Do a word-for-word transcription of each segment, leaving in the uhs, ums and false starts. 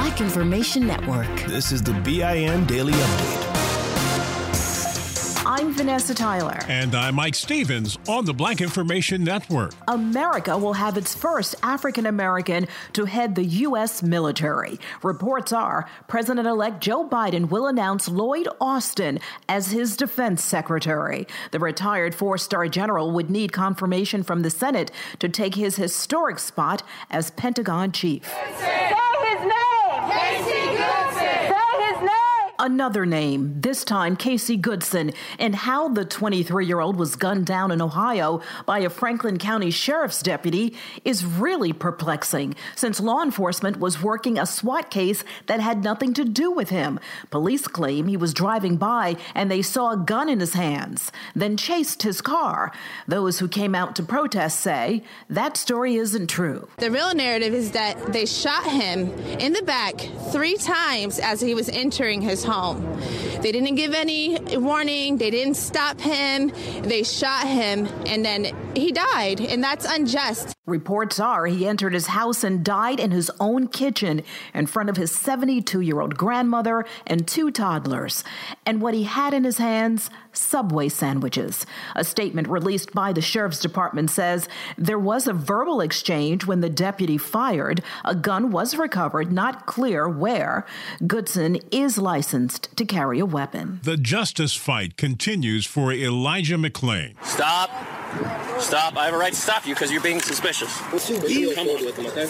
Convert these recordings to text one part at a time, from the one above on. Black Information Network. This is the B I N Daily Update. I'm Vanessa Tyler. And I'm Mike Stevens on the Black Information Network. America will have its first African American to head the U S military. Reports are President-elect Joe Biden will announce Lloyd Austin as his defense secretary. The retired four-star general would need confirmation from the Senate to take his historic spot as Pentagon chief. Say his name! Casey Goodson! Say his name! Another name, this time Casey Goodson, and how the twenty-three-year-old was gunned down in Ohio by a Franklin County sheriff's deputy is really perplexing, since law enforcement was working a SWAT case that had nothing to do with him. Police claim he was driving by and they saw a gun in his hands, then chased his car. Those who came out to protest say that story isn't true. The real narrative is that they shot him in the back three times as he was entering his home. home. They didn't give any warning. They didn't stop him. They shot him, and then he died, and that's unjust. Reports are he entered his house and died in his own kitchen in front of his seventy-two-year-old grandmother and two toddlers. And what he had in his hands, Subway sandwiches. A statement released by the sheriff's department says there was a verbal exchange when the deputy fired. A gun was recovered, not clear where. Goodson is licensed to carry a weapon. The justice fight continues for Elijah McClain. Stop. Stop. I have a right to stop you because you're being suspicious. Come on with him, okay?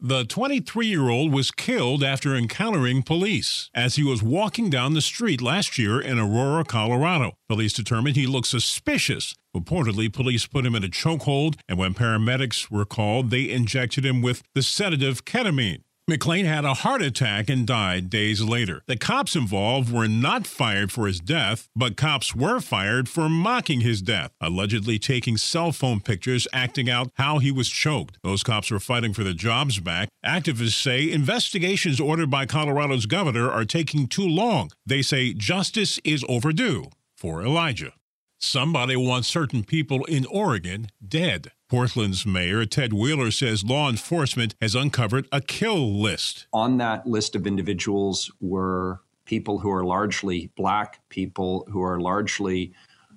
The twenty-three-year-old was killed after encountering police as he was walking down the street last year in Aurora, Colorado. Police determined he looked suspicious. Reportedly, police put him in a chokehold, and when paramedics were called, they injected him with the sedative ketamine. McClain had a heart attack and died days later. The cops involved were not fired for his death, but cops were fired for mocking his death, allegedly taking cell phone pictures, acting out how he was choked. Those cops are fighting for their jobs back. Activists say investigations ordered by Colorado's governor are taking too long. They say justice is overdue for Elijah. Somebody wants certain people in Oregon dead. Portland's mayor, Ted Wheeler, says law enforcement has uncovered a kill list. On that list of individuals were people who are largely Black, people who are largely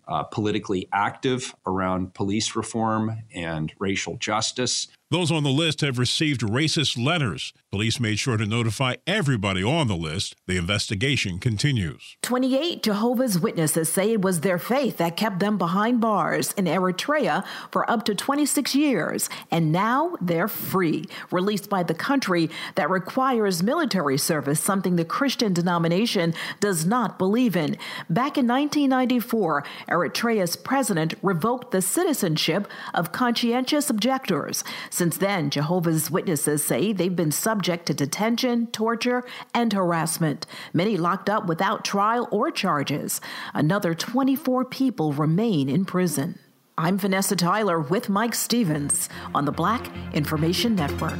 uh, politically active around police reform and racial justice. Those on the list have received racist letters. Police made sure to notify everybody on the list. The investigation continues. twenty-eight Jehovah's Witnesses say it was their faith that kept them behind bars in Eritrea for up to twenty-six years, and now they're free, released by the country that requires military service, something the Christian denomination does not believe in. Back in nineteen ninety-four, Eritrea's president revoked the citizenship of conscientious objectors. Since then, Jehovah's Witnesses say they've been subject subject to detention, torture, and harassment. Many locked up without trial or charges. Another twenty-four people remain in prison. I'm Vanessa Tyler with Mike Stevens on the Black Information Network.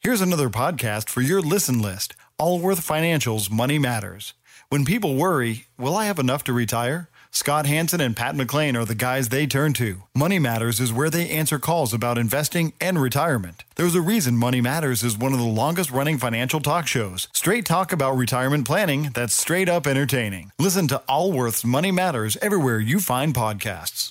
Here's another podcast for your listen list, Allworth Financial's Money Matters. When people worry, will I have enough to retire? Scott Hansen and Pat McClain are the guys they turn to. Money Matters is where they answer calls about investing and retirement. There's a reason Money Matters is one of the longest-running financial talk shows. Straight talk about retirement planning that's straight up entertaining. Listen to Allworth's Money Matters everywhere you find podcasts.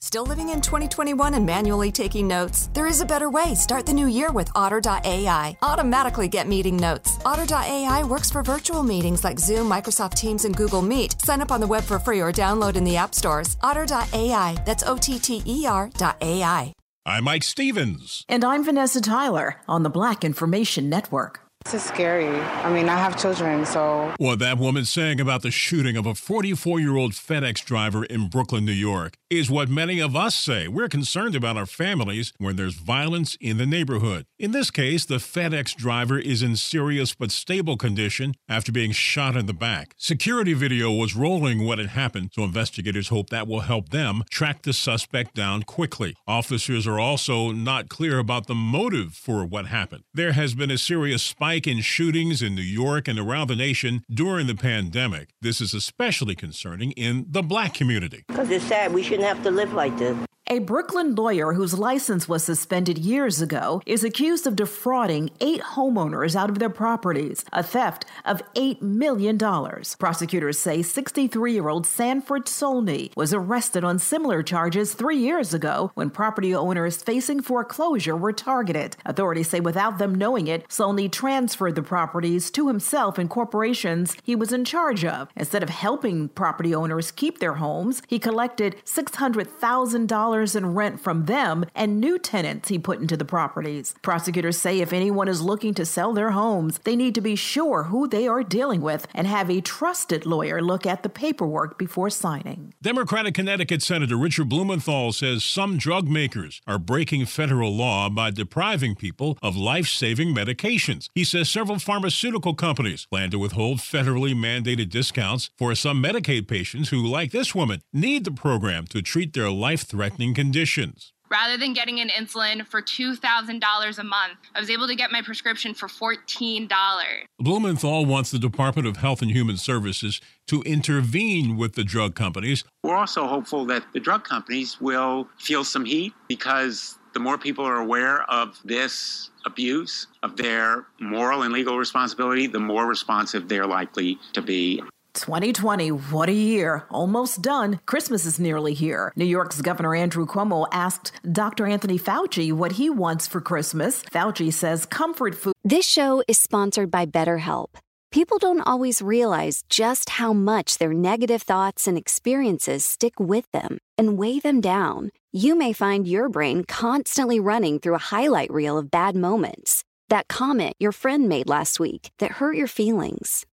Still living in twenty twenty-one and manually taking notes? There is a better way. Start the new year with Otter dot A I. Automatically get meeting notes. Otter dot A I works for virtual meetings like Zoom, Microsoft Teams, and Google Meet. Sign up on the web for free or download in the app stores. Otter dot A I. That's O T T E R dot A I. I'm Mike Stevens. And I'm Vanessa Tyler on the Black Information Network. This is scary. I mean, I have children, so... What that woman saying about the shooting of a forty-four-year-old FedEx driver in Brooklyn, New York, is what many of us say. We're concerned about our families when there's violence in the neighborhood. In this case, the FedEx driver is in serious but stable condition after being shot in the back. Security video was rolling when it happened, so investigators hope that will help them track the suspect down quickly. Officers are also not clear about the motive for what happened. There has been a serious spike in shootings in New York and around the nation during the pandemic. This is especially concerning in the Black community. Because it's sad. We shouldn't have to live like this. A Brooklyn lawyer whose license was suspended years ago is accused of defrauding eight homeowners out of their properties, a theft of eight million dollars. Prosecutors say sixty-three-year-old Sanford Solney was arrested on similar charges three years ago when property owners facing foreclosure were targeted. Authorities say without them knowing it, Solney transferred the properties to himself and corporations he was in charge of. Instead of helping property owners keep their homes, he collected six hundred thousand dollars in rent from them and new tenants he put into the properties. Prosecutors say if anyone is looking to sell their homes, they need to be sure who they are dealing with and have a trusted lawyer look at the paperwork before signing. Democratic Connecticut Senator Richard Blumenthal says some drug makers are breaking federal law by depriving people of life-saving medications. He says several pharmaceutical companies plan to withhold federally mandated discounts for some Medicaid patients who, like this woman, need the program to treat their life-threatening conditions. Rather than getting an insulin for two thousand dollars a month, I was able to get my prescription for fourteen dollars. Blumenthal wants the Department of Health and Human Services to intervene with the drug companies. We're also hopeful that the drug companies will feel some heat, because the more people are aware of this abuse, of their moral and legal responsibility, the more responsive they're likely to be. twenty twenty, what a year. Almost done. Christmas is nearly here. New York's Governor Andrew Cuomo asked Doctor Anthony Fauci what he wants for Christmas. Fauci says comfort food. This show is sponsored by BetterHelp. People don't always realize just how much their negative thoughts and experiences stick with them and weigh them down. You may find your brain constantly running through a highlight reel of bad moments. That comment your friend made last week that hurt your feelings.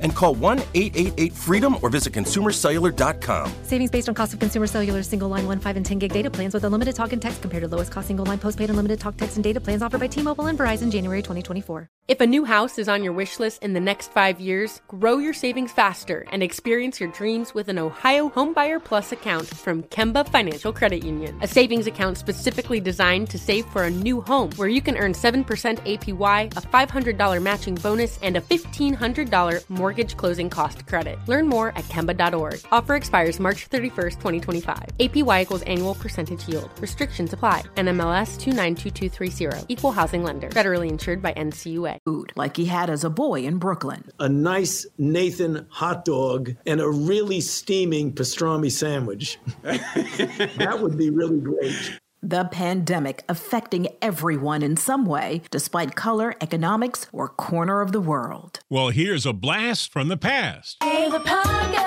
and call one eight eight eight FREEDOM or visit consumer cellular dot com. Savings based on cost of Consumer Cellular single line one, five, and ten gig data plans with unlimited talk and text compared to lowest cost single line postpaid unlimited talk, text, and data plans offered by T-Mobile and Verizon January twenty twenty-four. If a new house is on your wish list in the next five years, grow your savings faster and experience your dreams with an Ohio Homebuyer Plus account from Kemba Financial Credit Union. A savings account specifically designed to save for a new home where you can earn seven percent A P Y, a five hundred dollars matching bonus, and a fifteen hundred dollars mortgage closing cost credit. Learn more at Kemba dot org. Offer expires March thirty-first, twenty twenty-five. A P Y equals annual percentage yield. Restrictions apply. N M L S two nine two two three zero. Equal housing lender. Federally insured by N C U A. Food like he had as a boy in Brooklyn. A nice Nathan hot dog and a really steaming pastrami sandwich. That would be really great. The pandemic affecting everyone in some way, despite color, economics, or corner of the world. Well, here's a blast from the past. Hey, the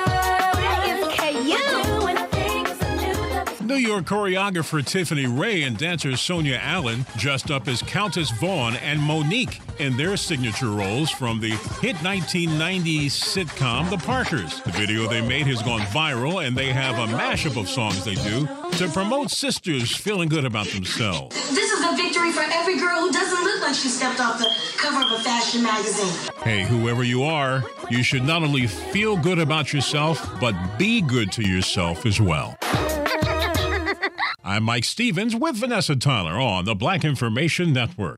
New York choreographer Tiffany Ray and dancer Sonia Allen dressed up as Countess Vaughn and Monique in their signature roles from the hit nineteen nineties sitcom The Parkers. The video they made has gone viral, and they have a mashup of songs they do to promote sisters feeling good about themselves. This is a victory for every girl who doesn't look like she stepped off the cover of a fashion magazine. Hey, whoever you are, you should not only feel good about yourself, but be good to yourself as well. I'm Mike Stevens with Vanessa Tyler on the Black Information Network.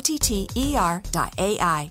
O T T E R dot A I.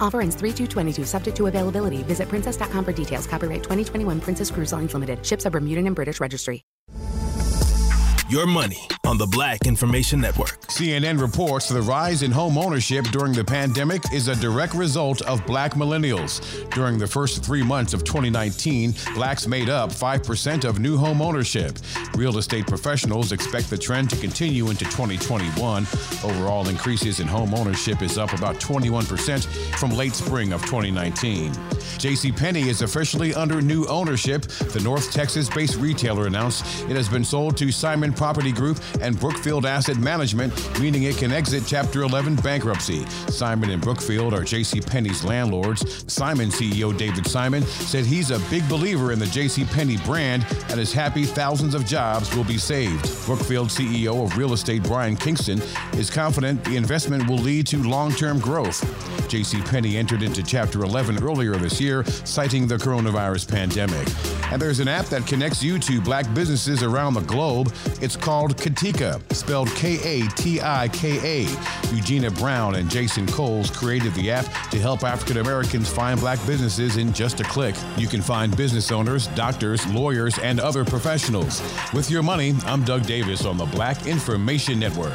Offer ends three two twenty-two, subject to availability. Visit princess dot com for details. Copyright twenty twenty-one Princess Cruise Lines Limited. Ships are Bermudan and British Registry. Your money on the Black Information Network. C N N reports the rise in home ownership during the pandemic is a direct result of Black millennials. During the first three months of twenty nineteen, Blacks made up five percent of new home ownership. Real estate professionals expect the trend to continue into twenty twenty-one. Overall increases in home ownership is up about twenty-one percent from late spring of twenty nineteen. JCPenney is officially under new ownership. The North Texas-based retailer announced it has been sold to Simon Property Group and Brookfield Asset Management, meaning it can exit Chapter eleven bankruptcy. Simon and Brookfield are JCPenney's landlords. Simon C E O David Simon said he's a big believer in the JCPenney brand and is happy thousands of jobs will be saved. Brookfield C E O of real estate Brian Kingston is confident the investment will lead to long-term growth. JCPenney entered into Chapter eleven earlier this year, citing the coronavirus pandemic. And there's an app that connects you to Black businesses around the globe. It's called Katika, spelled K A T I K A. Eugenia Brown and Jason Coles created the app to help African Americans find Black businesses in just a click. You can find business owners, doctors, lawyers, and other professionals. With your money, I'm Doug Davis on the Black Information Network.